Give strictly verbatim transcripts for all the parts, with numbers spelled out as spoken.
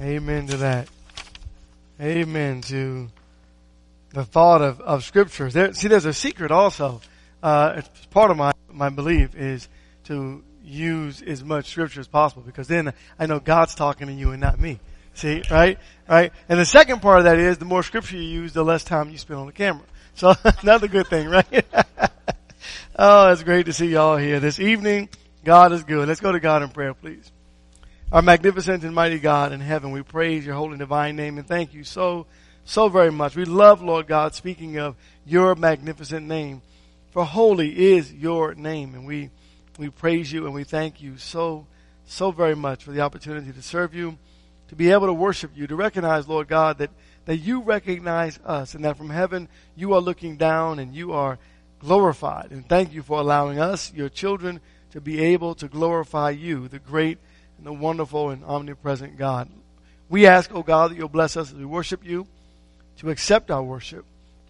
Amen to that. Amen to the thought of, of Scripture. There, see, there's a secret also. Uh, it's part of my, my belief is to use as much Scripture as possible, because then I know God's talking to you and not me. See, right? Right? And the second part of that is the more Scripture you use, the less time you spend on the camera. So another good thing, right? Oh, it's great to see y'all here this evening. God is good. Let's go to God in prayer, please. Our magnificent and mighty God in heaven, we praise your holy and divine name and thank you so, so very much. We love, Lord God, speaking of your magnificent name, for holy is your name. And we, we praise you and we thank you so, so very much for the opportunity to serve you, to be able to worship you, to recognize, Lord God, that, that you recognize us and that from heaven you are looking down and you are glorified. And thank you for allowing us, your children, to be able to glorify you, the great and the wonderful and omnipresent God. We ask, O God, that you'll bless us as we worship you, to accept our worship,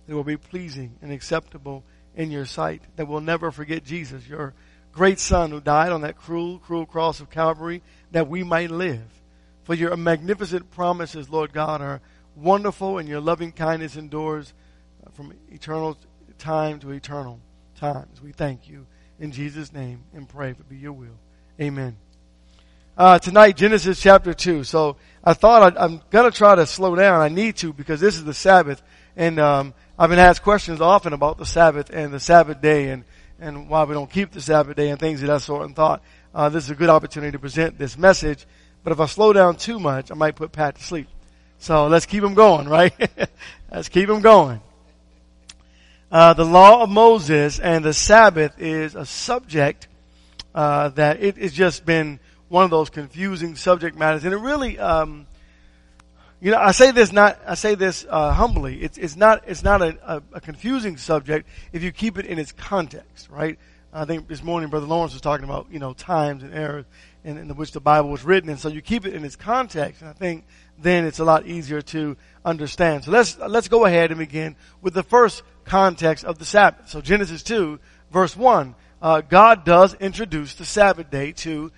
that will be pleasing and acceptable in your sight, that we'll never forget Jesus, your great son who died on that cruel, cruel cross of Calvary, that we might live. For your magnificent promises, Lord God, are wonderful, and your loving kindness endures from eternal time to eternal times. We thank you in Jesus' name and pray for be your will. Amen. Uh, tonight, Genesis chapter two. So I thought I'd, I'm going to try to slow down. I need to, because this is the Sabbath. And um, I've been asked questions often about the Sabbath and the Sabbath day and, and why we don't keep the Sabbath day and things of that sort, and thought uh, this is a good opportunity to present this message. But if I slow down too much, I might put Pat to sleep. So let's keep him going, right? Let's keep him going. Uh, the law of Moses and the Sabbath is a subject uh, that it, it's just been one of those confusing subject matters. And it really, um, you know, I say this not, I say this, uh, humbly. It's, it's not, it's not a, a, a confusing subject if you keep it in its context, right? I think this morning Brother Lawrence was talking about, you know, times and eras in, in which the Bible was written. And so you keep it in its context. And I think then it's a lot easier to understand. So let's, let's go ahead and begin with the first context of the Sabbath. So Genesis two, verse one, uh, God does introduce the Sabbath day to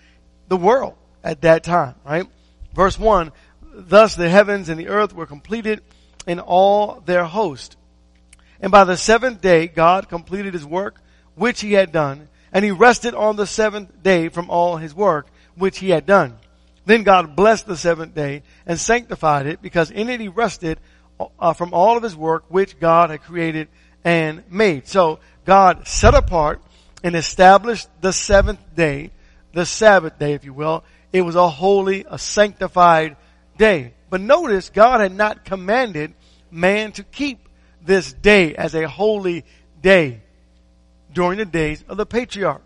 the world at that time, right? Verse one, thus the heavens and the earth were completed in all their host. And by the seventh day, God completed his work, which he had done, and he rested on the seventh day from all his work, which he had done. Then God blessed the seventh day and sanctified it, because in it he rested uh, from all of his work, which God had created and made. So God set apart and established the seventh day, the Sabbath day, if you will. It was a holy, a sanctified day. But notice, God had not commanded man to keep this day as a holy day during the days of the patriarchs.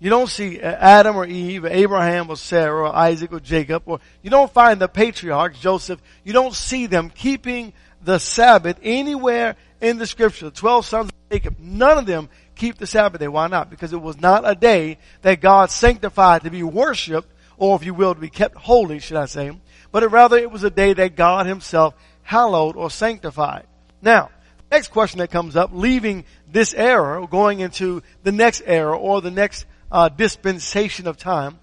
You don't see Adam or Eve or Abraham or Sarah or Isaac or Jacob, or you don't find the patriarchs, Joseph, you don't see them keeping the Sabbath anywhere in the Scripture. The twelve sons of Jacob, none of them keep the Sabbath day. Why not? Because it was not a day that God sanctified to be worshipped, or if you will, to be kept holy, should I say. But it, rather it was a day that God himself hallowed or sanctified. Now, the next question that comes up, leaving this era, or going into the next era, or the next uh, dispensation of time,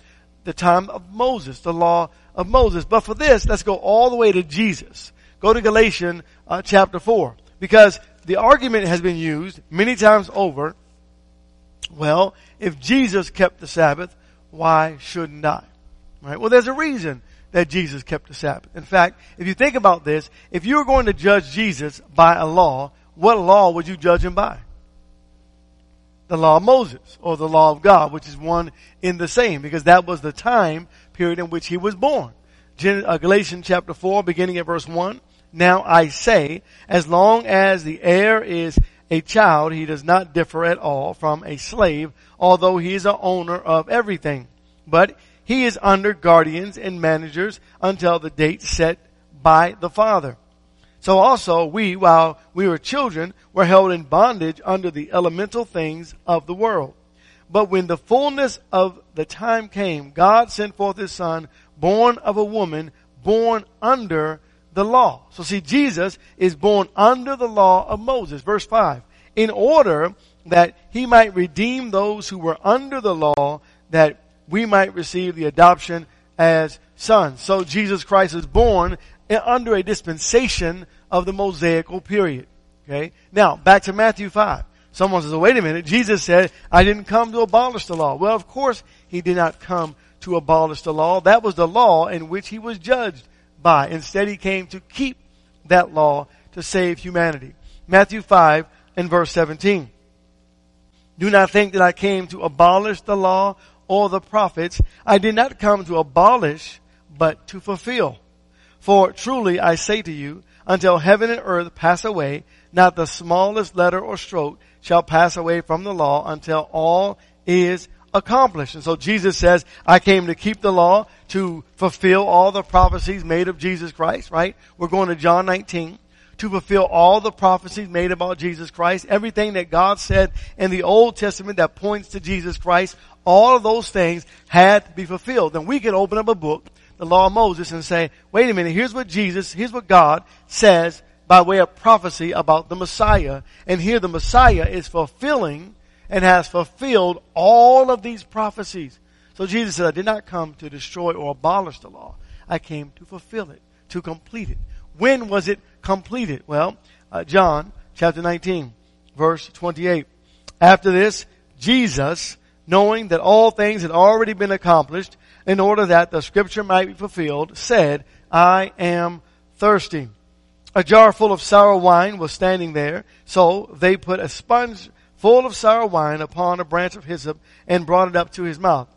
the time of Moses, the law of Moses. But for this, let's go all the way to Jesus. Go to Galatians uh, chapter four. Because the argument has been used many times over, well, if Jesus kept the Sabbath, why shouldn't I? Right? Well, there's a reason that Jesus kept the Sabbath. In fact, if you think about this, if you were going to judge Jesus by a law, what law would you judge him by? The law of Moses, or the law of God, which is one in the same, because that was the time period in which he was born. Galatians chapter four, beginning at verse one. Now I say, as long as the heir is a child, he does not differ at all from a slave, although he is an owner of everything. But he is under guardians and managers until the date set by the father. So also we, while we were children, were held in bondage under the elemental things of the world. But when the fullness of the time came, God sent forth his son, born of a woman, born under the law. So see, Jesus is born under the law of Moses. Verse five. In order that he might redeem those who were under the law, that we might receive the adoption as Son. So Jesus Christ is born under a dispensation of the Mosaical period. Okay. Now, back to Matthew five. Someone says, oh, wait a minute. Jesus said, I didn't come to abolish the law. Well, of course, he did not come to abolish the law. That was the law in which he was judged by. Instead, he came to keep that law to save humanity. Matthew five and verse seventeen. Do not think that I came to abolish the law or the prophets. I did not come to abolish, but to fulfill. For truly I say to you, until heaven and earth pass away, not the smallest letter or stroke shall pass away from the law until all is accomplished. And so Jesus says, I came to keep the law, to fulfill all the prophecies made of Jesus Christ, right? We're going to John nineteen. To fulfill all the prophecies made about Jesus Christ, everything that God said in the Old Testament that points to Jesus Christ, all of those things had to be fulfilled. And we can open up a book, the Law of Moses, and say, wait a minute, here's what Jesus, here's what God says by way of prophecy about the Messiah. And here the Messiah is fulfilling and has fulfilled all of these prophecies. So Jesus said, I did not come to destroy or abolish the law. I came to fulfill it, to complete it. When was it completed? Well, uh, John chapter nineteen, verse twenty-eight. After this, Jesus, knowing that all things had already been accomplished, in order that the scripture might be fulfilled, said, I am thirsty. A jar full of sour wine was standing there, so they put a sponge full of sour wine upon a branch of hyssop and brought it up to his mouth.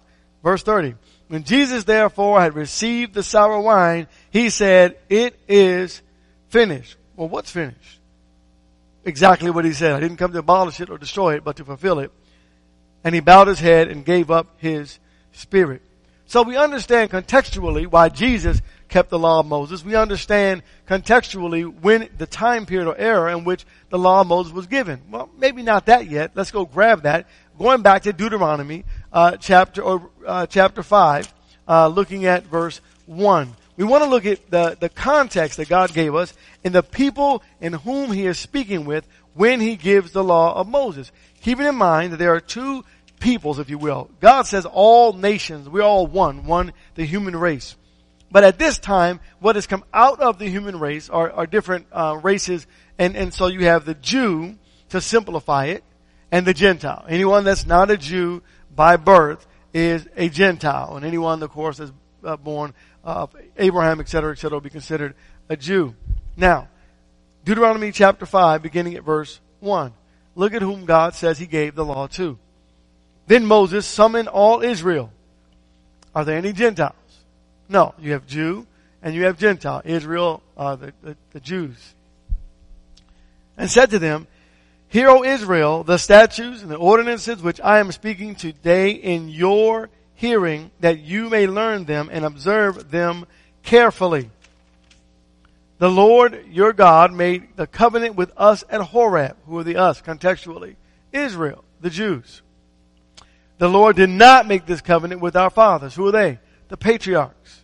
Verse thirty. When Jesus therefore had received the sour wine, he said, it is finished. Well, what's finished? Exactly what he said. I didn't come to abolish it or destroy it, but to fulfill it. And he bowed his head and gave up his spirit. So we understand contextually why Jesus kept the law of Moses. We understand contextually when the time period or era in which the law of Moses was given. Well, maybe not that yet. Let's go grab that. Going back to Deuteronomy uh, chapter or uh, chapter five, uh, looking at verse one. We want to look at the, the context that God gave us and the people in whom he is speaking with when he gives the law of Moses. Keeping in mind that there are two peoples, if you will. God says all nations, we're all one, one, the human race. But at this time, what has come out of the human race are, are different uh, races. And, and so you have the Jew, to simplify it, and the Gentile. Anyone that's not a Jew by birth is a Gentile. And anyone, of course, that's uh, born of uh, Abraham, et cetera, et cetera, will be considered a Jew. Now, Deuteronomy chapter five, beginning at verse one. Look at whom God says he gave the law to. Then Moses summoned all Israel. Are there any Gentiles? No. You have Jew and you have Gentile. Israel, uh, the, the, the Jews. And said to them, Hear, O Israel, the statutes and the ordinances which I am speaking today in your hearing, that you may learn them and observe them carefully. The Lord your God made the covenant with us at Horeb. Who are the us? Contextually, Israel, the Jews. The Lord did not make this covenant with our fathers. Who are they? The patriarchs.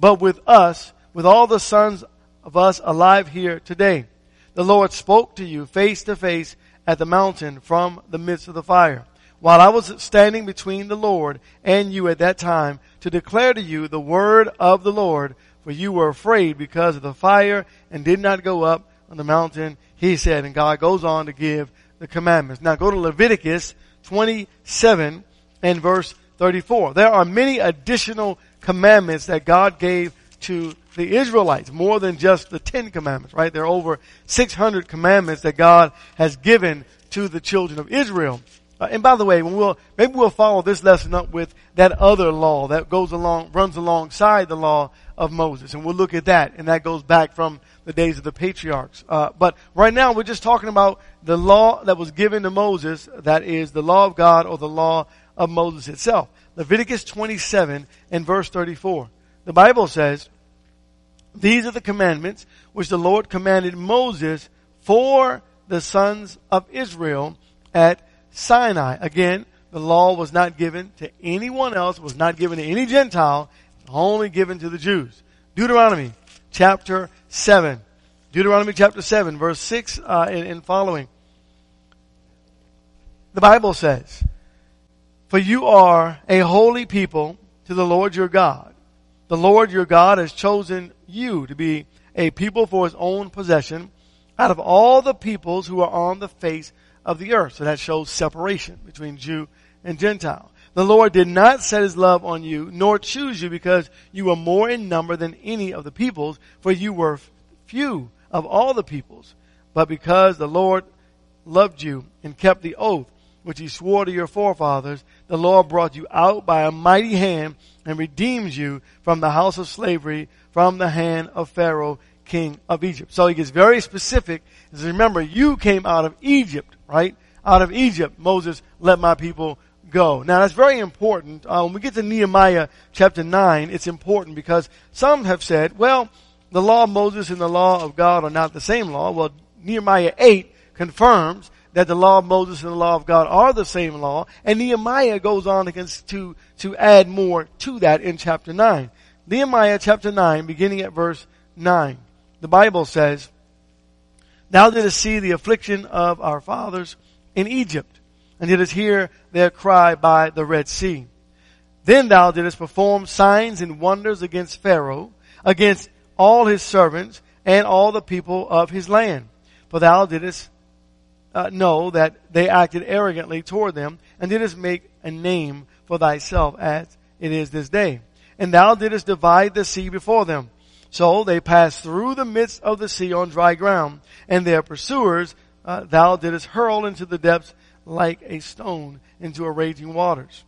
But with us, with all the sons of us alive here today. The Lord spoke to you face to face at the mountain from the midst of the fire, while I was standing between the Lord and you at that time to declare to you the word of the Lord, for you were afraid because of the fire and did not go up on the mountain, he said. And God goes on to give the commandments. Now go to Leviticus twenty-seven and verse thirty-four. There are many additional commandments that God gave to the Israelites, more than just the Ten Commandments, right? There are over six hundred commandments that God has given to the children of Israel. Uh, and by the way, when we'll, maybe we'll follow this lesson up with that other law that goes along, runs alongside the law of Moses. And we'll look at that. And that goes back from the days of the patriarchs. Uh, but right now we're just talking about the law that was given to Moses. That is the law of God or the law of Moses itself. Leviticus twenty-seven and verse thirty-four. The Bible says, These are the commandments which the Lord commanded Moses for the sons of Israel at Sinai. Again, the law was not given to anyone else, was not given to any Gentile, only given to the Jews. Deuteronomy chapter seven. Deuteronomy chapter seven, verse six uh, and, and following. The Bible says, For you are a holy people to the Lord your God. The Lord your God has chosen you to be a people for his own possession out of all the peoples who are on the face of the earth. So that shows separation between Jew and Gentile. The Lord did not set his love on you, nor choose you, because you were more in number than any of the peoples, for you were few of all the peoples. But because the Lord loved you and kept the oath which he swore to your forefathers, the Lord brought you out by a mighty hand and redeemed you from the house of slavery, from the hand of Pharaoh, king of Egypt. So he gets very specific. Remember, you came out of Egypt, right? Out of Egypt, Moses, let my people go. Now, that's very important. Uh, when we get to Nehemiah chapter nine, it's important because some have said, well, the law of Moses and the law of God are not the same law. Well, Nehemiah eight confirms that the law of Moses and the law of God are the same law. And Nehemiah goes on against to, to add more to that in chapter nine. Nehemiah chapter nine, beginning at verse nine. The Bible says, Thou didst see the affliction of our fathers in Egypt, and didst hear their cry by the Red Sea. Then thou didst perform signs and wonders against Pharaoh, against all his servants, and all the people of his land. For thou didst uh, know that they acted arrogantly toward them, and didst make a name for thyself, as it is this day. And thou didst divide the sea before them. So they passed through the midst of the sea on dry ground, and their pursuers uh, thou didst hurl into the depths like a stone into a raging waters.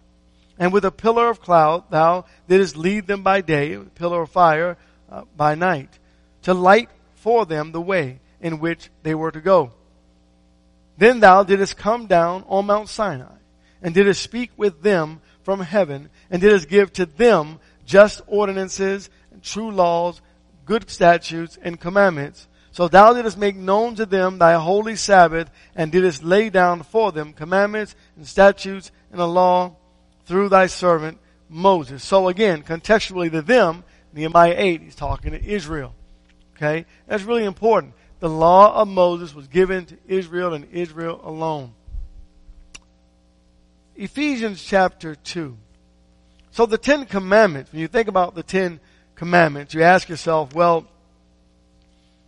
And with a pillar of cloud thou didst lead them by day, with a pillar of fire uh, by night, to light for them the way in which they were to go. Then thou didst come down on Mount Sinai, and didst speak with them from heaven, and didst give to them just ordinances, true laws, good statutes, and commandments. So thou didst make known to them thy holy Sabbath, and didst lay down for them commandments and statutes and a law through thy servant Moses. So again, contextually to them, Nehemiah eight, he's talking to Israel. Okay? That's really important. The law of Moses was given to Israel and Israel alone. Ephesians chapter two. So the Ten Commandments, when you think about the Ten Commandments, you ask yourself, well,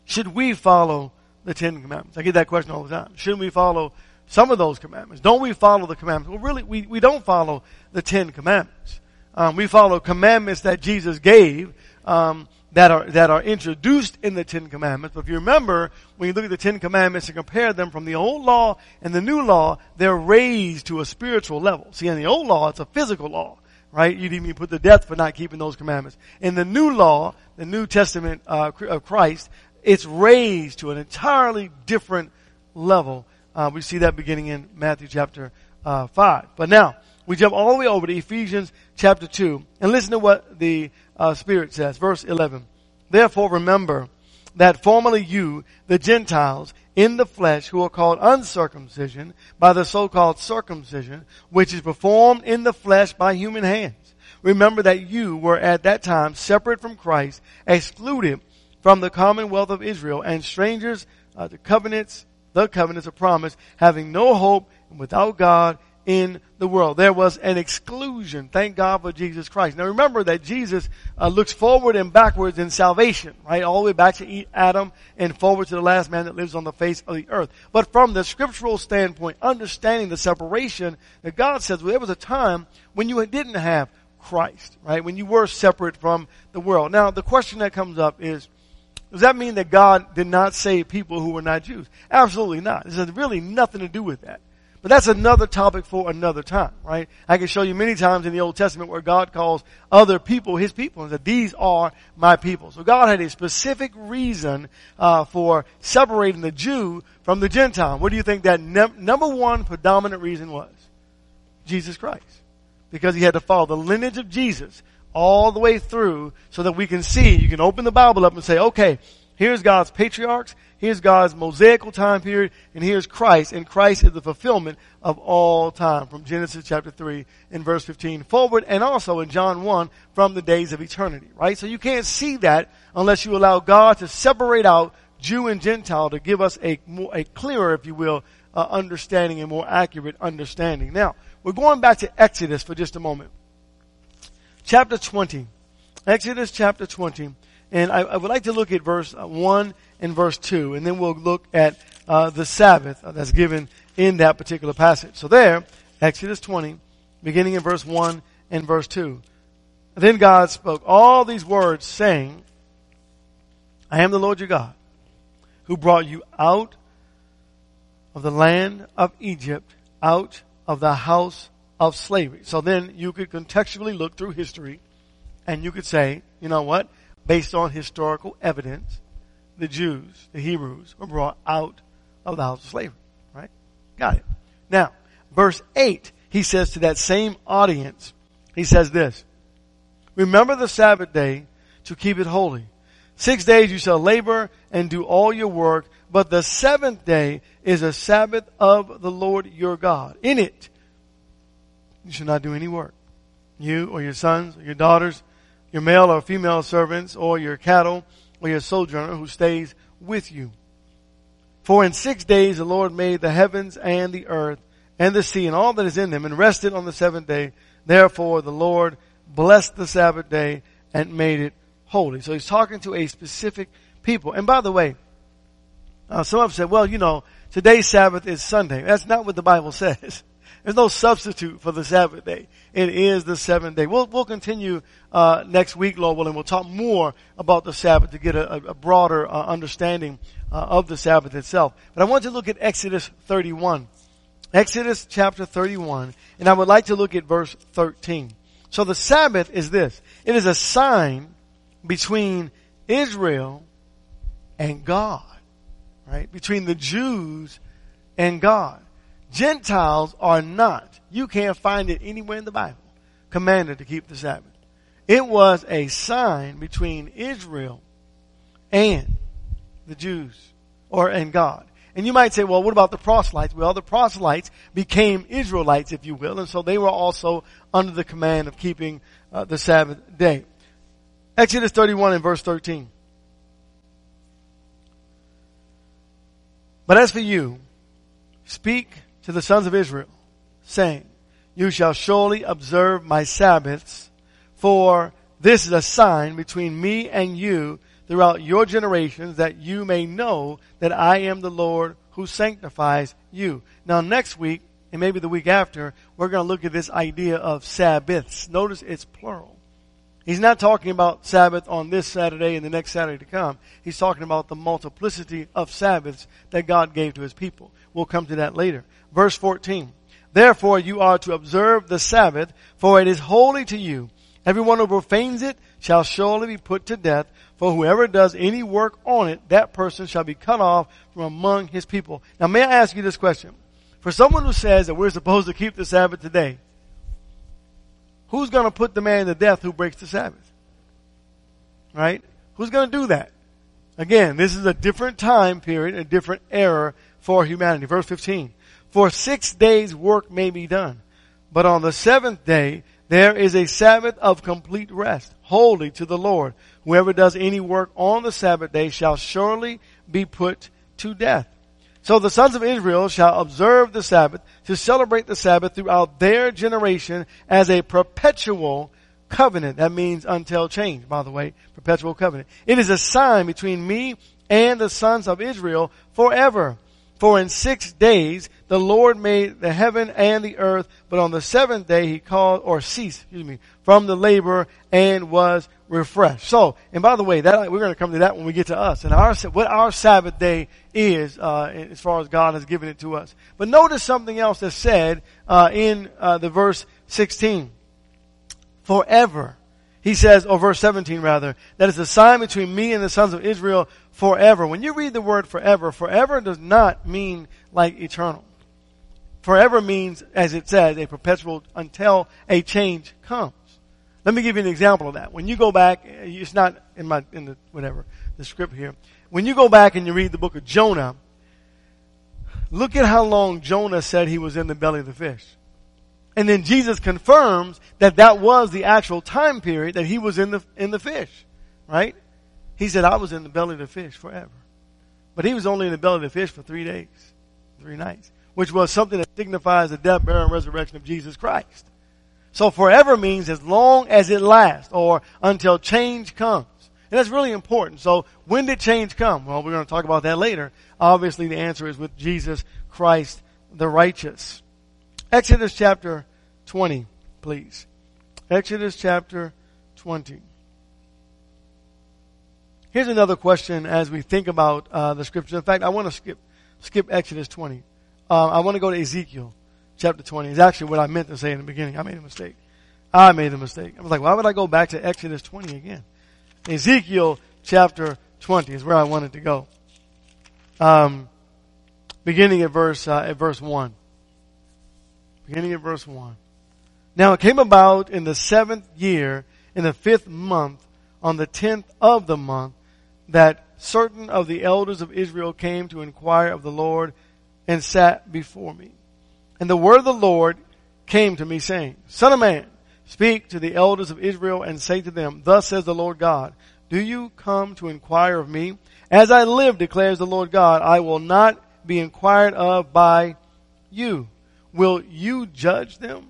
should we follow the Ten Commandments? I get that question all the time. Shouldn't we follow some of those commandments? Don't we follow the commandments? Well, really, we, we don't follow the Ten Commandments. Um, we follow commandments that Jesus gave um, that are that are introduced in the Ten Commandments. But if you remember, when you look at the Ten Commandments and compare them from the old law and the new law, they're raised to a spiritual level. See, in the old law, it's a physical law. Right? You'd even be put to death for not keeping those commandments. In the new law, the New Testament uh, of Christ, it's raised to an entirely different level. Uh, we see that beginning in Matthew chapter uh, five. But now, we jump all the way over to Ephesians chapter two. And listen to what the uh, Spirit says. Verse eleven. Therefore remember that formerly you, the Gentiles, in the flesh, who are called uncircumcision, by the so-called circumcision, which is performed in the flesh by human hands. Remember that you were at that time separate from Christ, excluded from the commonwealth of Israel, and strangers uh, to covenants, the covenants of promise, having no hope and without God in the world. There was an exclusion. Thank God for Jesus Christ. Now remember that Jesus uh, looks forward and backwards in salvation, right? All the way back to Adam and forward to the last man that lives on the face of the earth. But from the scriptural standpoint, understanding the separation, that God says, well, there was a time when you didn't have Christ, right? When you were separate from the world. Now the question that comes up is, does that mean that God did not save people who were not Jews? Absolutely not. This has really nothing to do with that. But that's another topic for another time, right? I can show you many times in the Old Testament where God calls other people his people and said, these are my people. So God had a specific reason uh for separating the Jew from the Gentile. What do you think that num- number one predominant reason was? Jesus Christ. Because he had to follow the lineage of Jesus all the way through so that we can see, you can open the Bible up and say, okay, here's God's patriarchs, here's God's Mosaical time period, and here's Christ. And Christ is the fulfillment of all time from Genesis chapter three and verse fifteen forward, and also in John one from the days of eternity, right? So you can't see that unless you allow God to separate out Jew and Gentile to give us a more, a clearer, if you will, uh, understanding and more accurate understanding. Now, we're going back to Exodus for just a moment. Chapter twenty. Exodus chapter twenty. And I, I would like to look at verse one and verse two. And then we'll look at uh, the Sabbath that's given in that particular passage. So there, Exodus twenty, beginning in verse one and verse two. Then God spoke all these words, saying, I am the Lord your God, who brought you out of the land of Egypt, out of the house of slavery. So then you could contextually look through history, and you could say, you know what? Based on historical evidence, the Jews, the Hebrews, were brought out of the house of slavery. Right? Got it. Now, verse eight, he says to that same audience, he says this, remember the Sabbath day to keep it holy. Six days you shall labor and do all your work, but the seventh day is a Sabbath of the Lord your God. In it, you shall not do any work. You or your sons or your daughters, your male or female servants, or your cattle, or your sojourner who stays with you. For in six days the Lord made the heavens and the earth and the sea and all that is in them, and rested on the seventh day. Therefore the Lord blessed the Sabbath day and made it holy. So he's talking to a specific people. And by the way, uh, some of them said, well, you know, today's Sabbath is Sunday. That's not what the Bible says. There's no substitute for the Sabbath day. It is the seventh day. We'll, we'll continue, uh, next week, Lord willing, and we'll talk more about the Sabbath to get a, a broader, uh, understanding, uh, of the Sabbath itself. But I want to look at Exodus thirty-one. Exodus chapter thirty-one. And I would like to look at verse thirteen. So the Sabbath is this. It is a sign between Israel and God, right? Between the Jews and God. Gentiles are not. You can't find it anywhere in the Bible. Commanded to keep the Sabbath. It was a sign between Israel and the Jews or and God. And you might say, well, what about the proselytes? Well, the proselytes became Israelites, if you will, and so they were also under the command of keeping uh, the Sabbath day. Exodus thirty-one and verse thirteen. But as for you, speak to the sons of Israel, saying, you shall surely observe my Sabbaths, for this is a sign between me and you throughout your generations, that you may know that I am the Lord who sanctifies you. Now next week, and maybe the week after, we're going to look at this idea of Sabbaths. Notice it's plural. He's not talking about Sabbath on this Saturday and the next Saturday to come. He's talking about the multiplicity of Sabbaths that God gave to his people. We'll come to that later. Verse fourteen. Therefore you are to observe the Sabbath, for it is holy to you. Everyone who profanes it shall surely be put to death, for whoever does any work on it, that person shall be cut off from among his people. Now may I ask you this question? For someone who says that we're supposed to keep the Sabbath today, who's going to put the man to death who breaks the Sabbath? Right? Who's going to do that? Again, this is a different time period, a different era for humanity. Verse fifteen. For six days work may be done, but on the seventh day, there is a Sabbath of complete rest, holy to the Lord. Whoever does any work on the Sabbath day shall surely be put to death. So the sons of Israel shall observe the Sabbath to celebrate the Sabbath throughout their generation as a perpetual covenant. That means until change, by the way, perpetual covenant. It is a sign between me and the sons of Israel forever. For in six days the Lord made the heaven and the earth, but on the seventh day he called or ceased, excuse me, from the labor and was refreshed. So, and by the way, that we're going to come to that when we get to us and our what our Sabbath day is uh, as far as God has given it to us. But notice something else that's said uh, in uh, the verse sixteen. Forever, he says, or verse seventeen rather, that is a sign between me and the sons of Israel. Forever. When you read the word forever, forever does not mean like eternal. Forever means, as it says, a perpetual until a change comes. Let me give you an example of that. When you go back, it's not in my, in the, whatever, the script here. When you go back and you read the book of Jonah, look at how long Jonah said he was in the belly of the fish. And then Jesus confirms that that was the actual time period that he was in the, in the fish. Right? He said, I was in the belly of the fish forever. But he was only in the belly of the fish for three days, three nights, which was something that signifies the death, burial, and resurrection of Jesus Christ. So forever means as long as it lasts or until change comes. And that's really important. So when did change come? Well, we're going to talk about that later. Obviously, the answer is with Jesus Christ, the righteous. Exodus chapter twenty, please. Exodus chapter twenty. Here's another question as we think about uh, the scripture. In fact, I want to skip skip Exodus twenty. Uh, I want to go to Ezekiel chapter twenty. It's actually what I meant to say in the beginning. I made a mistake. I made a mistake. I was like, why would I go back to Exodus twenty again? Ezekiel chapter twenty is where I wanted to go. Um, beginning at verse uh, at verse one. Beginning at verse one. Now it came about in the seventh year, in the fifth month, on the tenth of the month, that certain of the elders of Israel came to inquire of the Lord and sat before me. And the word of the Lord came to me, saying, Son of man, speak to the elders of Israel and say to them, Thus says the Lord God, do you come to inquire of me? As I live, declares the Lord God, I will not be inquired of by you. Will you judge them?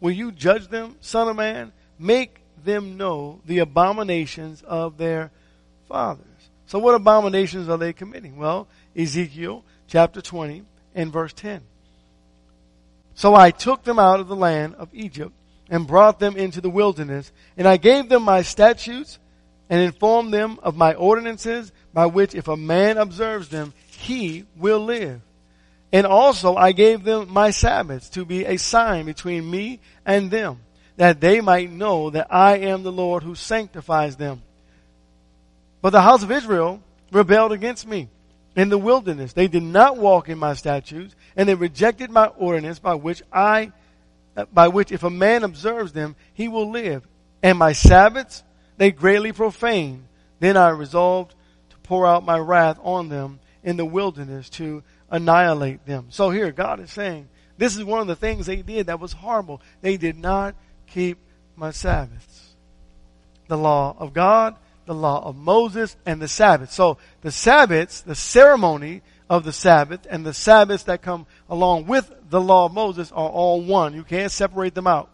Will you judge them, son of man? Make them know the abominations of their fathers. So what abominations are they committing? Well, Ezekiel chapter twenty and verse ten. So I took them out of the land of Egypt and brought them into the wilderness, and I gave them my statutes and informed them of my ordinances, by which if a man observes them, he will live. And also I gave them my Sabbaths to be a sign between me and them, that they might know that I am the Lord who sanctifies them. But the house of Israel rebelled against me in the wilderness. They did not walk in my statutes, and they rejected my ordinance by which I, by which if a man observes them, he will live. And my Sabbaths they greatly profaned. Then I resolved to pour out my wrath on them in the wilderness to annihilate them. So here God is saying, this is one of the things they did that was horrible. They did not keep my Sabbaths. The law of God, the law of Moses, and the Sabbath. So the Sabbaths, the ceremony of the Sabbath, and the Sabbaths that come along with the law of Moses are all one. You can't separate them out.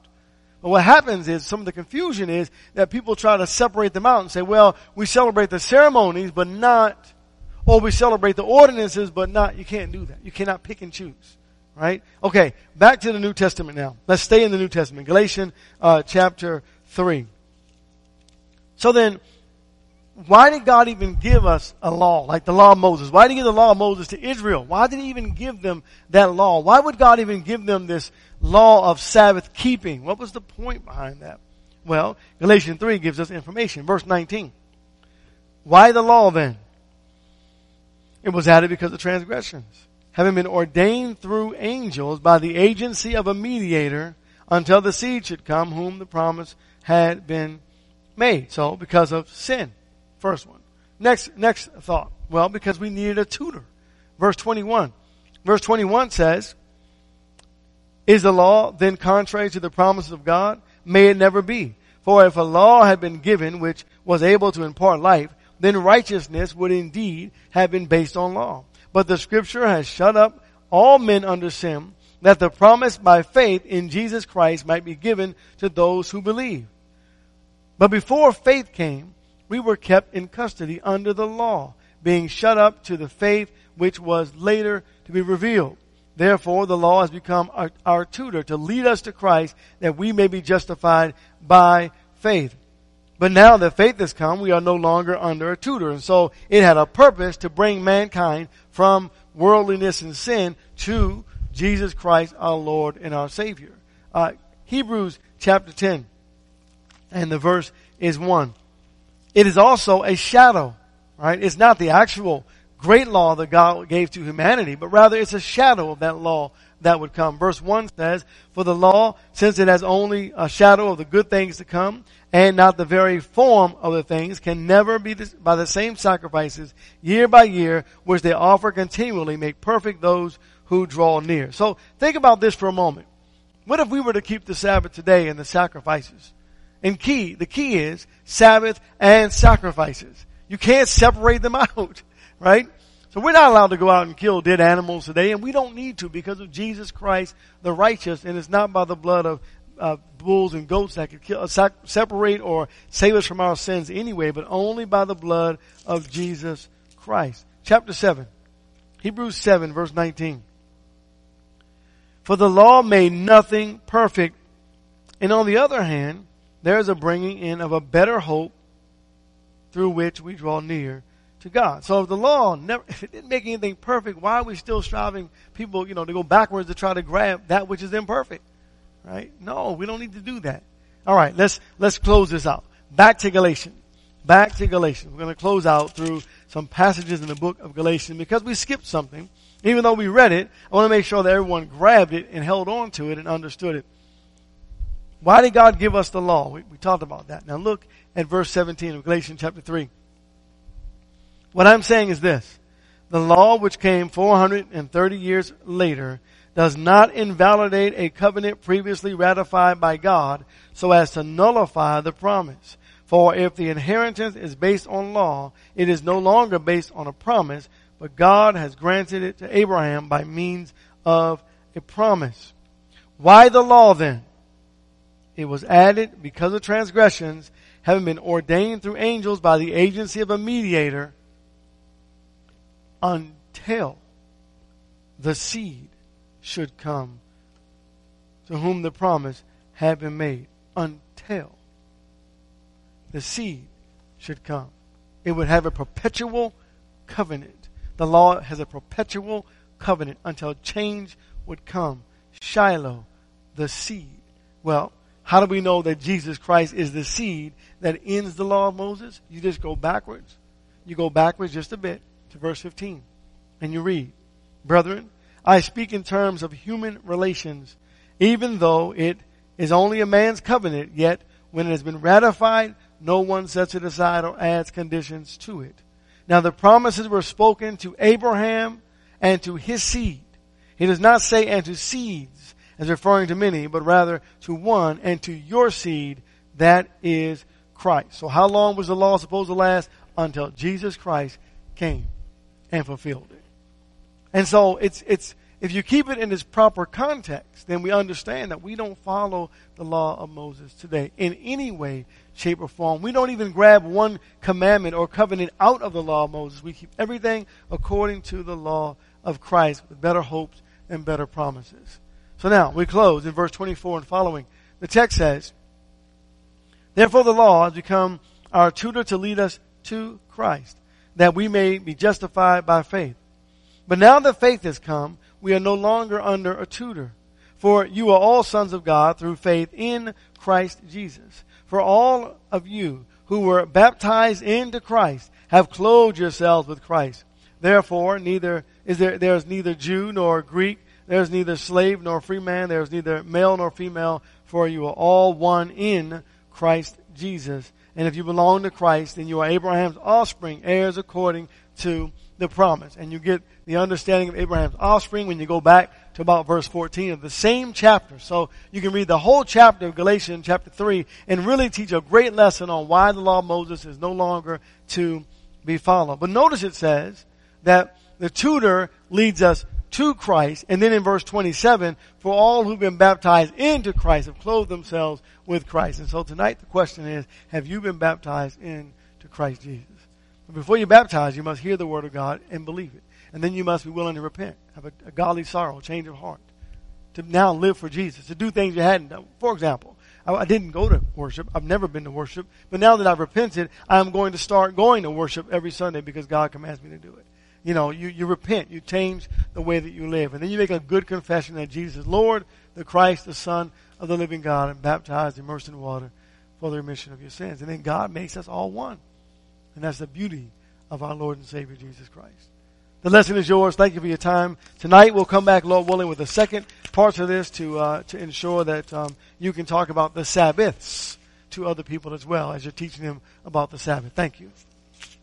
But what happens is, some of the confusion is that people try to separate them out and say, well, we celebrate the ceremonies, but not, or we celebrate the ordinances, but not. You can't do that. You cannot pick and choose. Right? Okay, back to the New Testament now. Let's stay in the New Testament. Galatians uh, chapter three. So then, why did God even give us a law, like the law of Moses? Why did he give the law of Moses to Israel? Why did he even give them that law? Why would God even give them this law of Sabbath keeping? What was the point behind that? Well, Galatians three gives us information. Verse nineteen. Why the law then? It was added because of transgressions, having been ordained through angels by the agency of a mediator until the seed should come whom the promise had been made. So, because of sin. First one. Next, next thought. Well, because we needed a tutor. Verse twenty-one. Verse twenty-one says, Is the law then contrary to the promises of God? May it never be. For if a law had been given which was able to impart life, then righteousness would indeed have been based on law. But the scripture has shut up all men under sin, that the promise by faith in Jesus Christ might be given to those who believe. But before faith came, we were kept in custody under the law, being shut up to the faith which was later to be revealed. Therefore, the law has become our, our tutor to lead us to Christ, that we may be justified by faith. But now that faith has come, we are no longer under a tutor. And so it had a purpose to bring mankind from worldliness and sin to Jesus Christ, our Lord and our Savior. Uh, Hebrews chapter ten, and the verse is one. It is also a shadow, right? It's not the actual great law that God gave to humanity, but rather it's a shadow of that law that would come. Verse one says, For the law, since it has only a shadow of the good things to come, and not the very form of the things, can never be this, by the same sacrifices, year by year, which they offer continually, make perfect those who draw near. So think about this for a moment. What if we were to keep the Sabbath today and the sacrifices? And key, the key is Sabbath and sacrifices. You can't separate them out, right? So we're not allowed to go out and kill dead animals today, and we don't need to because of Jesus Christ, the righteous, and it's not by the blood of uh, bulls and goats that could kill, uh, separate or save us from our sins anyway, but only by the blood of Jesus Christ. Chapter seven, Hebrews seven, verse nineteen. For the law made nothing perfect, and on the other hand, there is a bringing in of a better hope through which we draw near to God. So if the law never, if it didn't make anything perfect, why are we still striving people, you know, to go backwards to try to grab that which is imperfect? Right? No, we don't need to do that. All right, let's, let's close this out. Back to Galatians. Back to Galatians. We're going to close out through some passages in the book of Galatians because we skipped something. Even though we read it, I want to make sure that everyone grabbed it and held on to it and understood it. Why did God give us the law? We, we talked about that. Now look at verse seventeen of Galatians chapter three. What I'm saying is this. The law, which came four hundred thirty years later, does not invalidate a covenant previously ratified by God so as to nullify the promise. For if the inheritance is based on law, it is no longer based on a promise, but God has granted it to Abraham by means of a promise. Why the law then? It was added because of transgressions, having been ordained through angels by the agency of a mediator, until the seed should come to whom the promise had been made. Until the seed should come. It would have a perpetual covenant. The law has a perpetual covenant until change would come. Shiloh, the seed. Well, how do we know that Jesus Christ is the seed that ends the law of Moses? You just go backwards. You go backwards just a bit to verse fifteen. And you read, Brethren, I speak in terms of human relations, even though it is only a man's covenant, yet when it has been ratified, no one sets it aside or adds conditions to it. Now the promises were spoken to Abraham and to his seed. He does not say and to seeds as referring to many, but rather to one and to your seed, that is Christ. So how long was the law supposed to last? Until Jesus Christ came and fulfilled it. And so it's it's if you keep it in its proper context, then we understand that we don't follow the law of Moses today in any way, shape, or form. We don't even grab one commandment or covenant out of the law of Moses. We keep everything according to the law of Christ with better hopes and better promises. So now we close in verse twenty-four and following. The text says, Therefore the law has become our tutor to lead us to Christ, that we may be justified by faith. But now that faith has come, we are no longer under a tutor. For you are all sons of God through faith in Christ Jesus. For all of you who were baptized into Christ have clothed yourselves with Christ. Therefore, neither is there, there is neither Jew nor Greek, there is neither slave nor free man, there is neither male nor female, for you are all one in Christ Jesus. And if you belong to Christ, then you are Abraham's offspring, heirs according to the promise. And you get the understanding of Abraham's offspring when you go back to about verse fourteen of the same chapter. So you can read the whole chapter of Galatians chapter three and really teach a great lesson on why the law of Moses is no longer to be followed. But notice it says that the tutor leads us to Christ. And then in verse twenty-seven, for all who've been baptized into Christ have clothed themselves with Christ. And so tonight the question is, have you been baptized into Christ Jesus? Before you're baptized, you must hear the word of God and believe it. And then you must be willing to repent, have a, a godly sorrow, change of heart, to now live for Jesus, to do things you hadn't done. For example, I, I didn't go to worship. I've never been to worship. But now that I've repented, I'm going to start going to worship every Sunday because God commands me to do it. You know, you, you repent. You change the way that you live. And then you make a good confession that Jesus is Lord, the Christ, the Son of the living God, and baptized, immersed in water for the remission of your sins. And then God makes us all one. And that's the beauty of our Lord and Savior, Jesus Christ. The lesson is yours. Thank you for your time. Tonight we'll come back, Lord willing, with the second part of this to uh, to ensure that um, you can talk about the Sabbaths to other people as well as you're teaching them about the Sabbath. Thank you.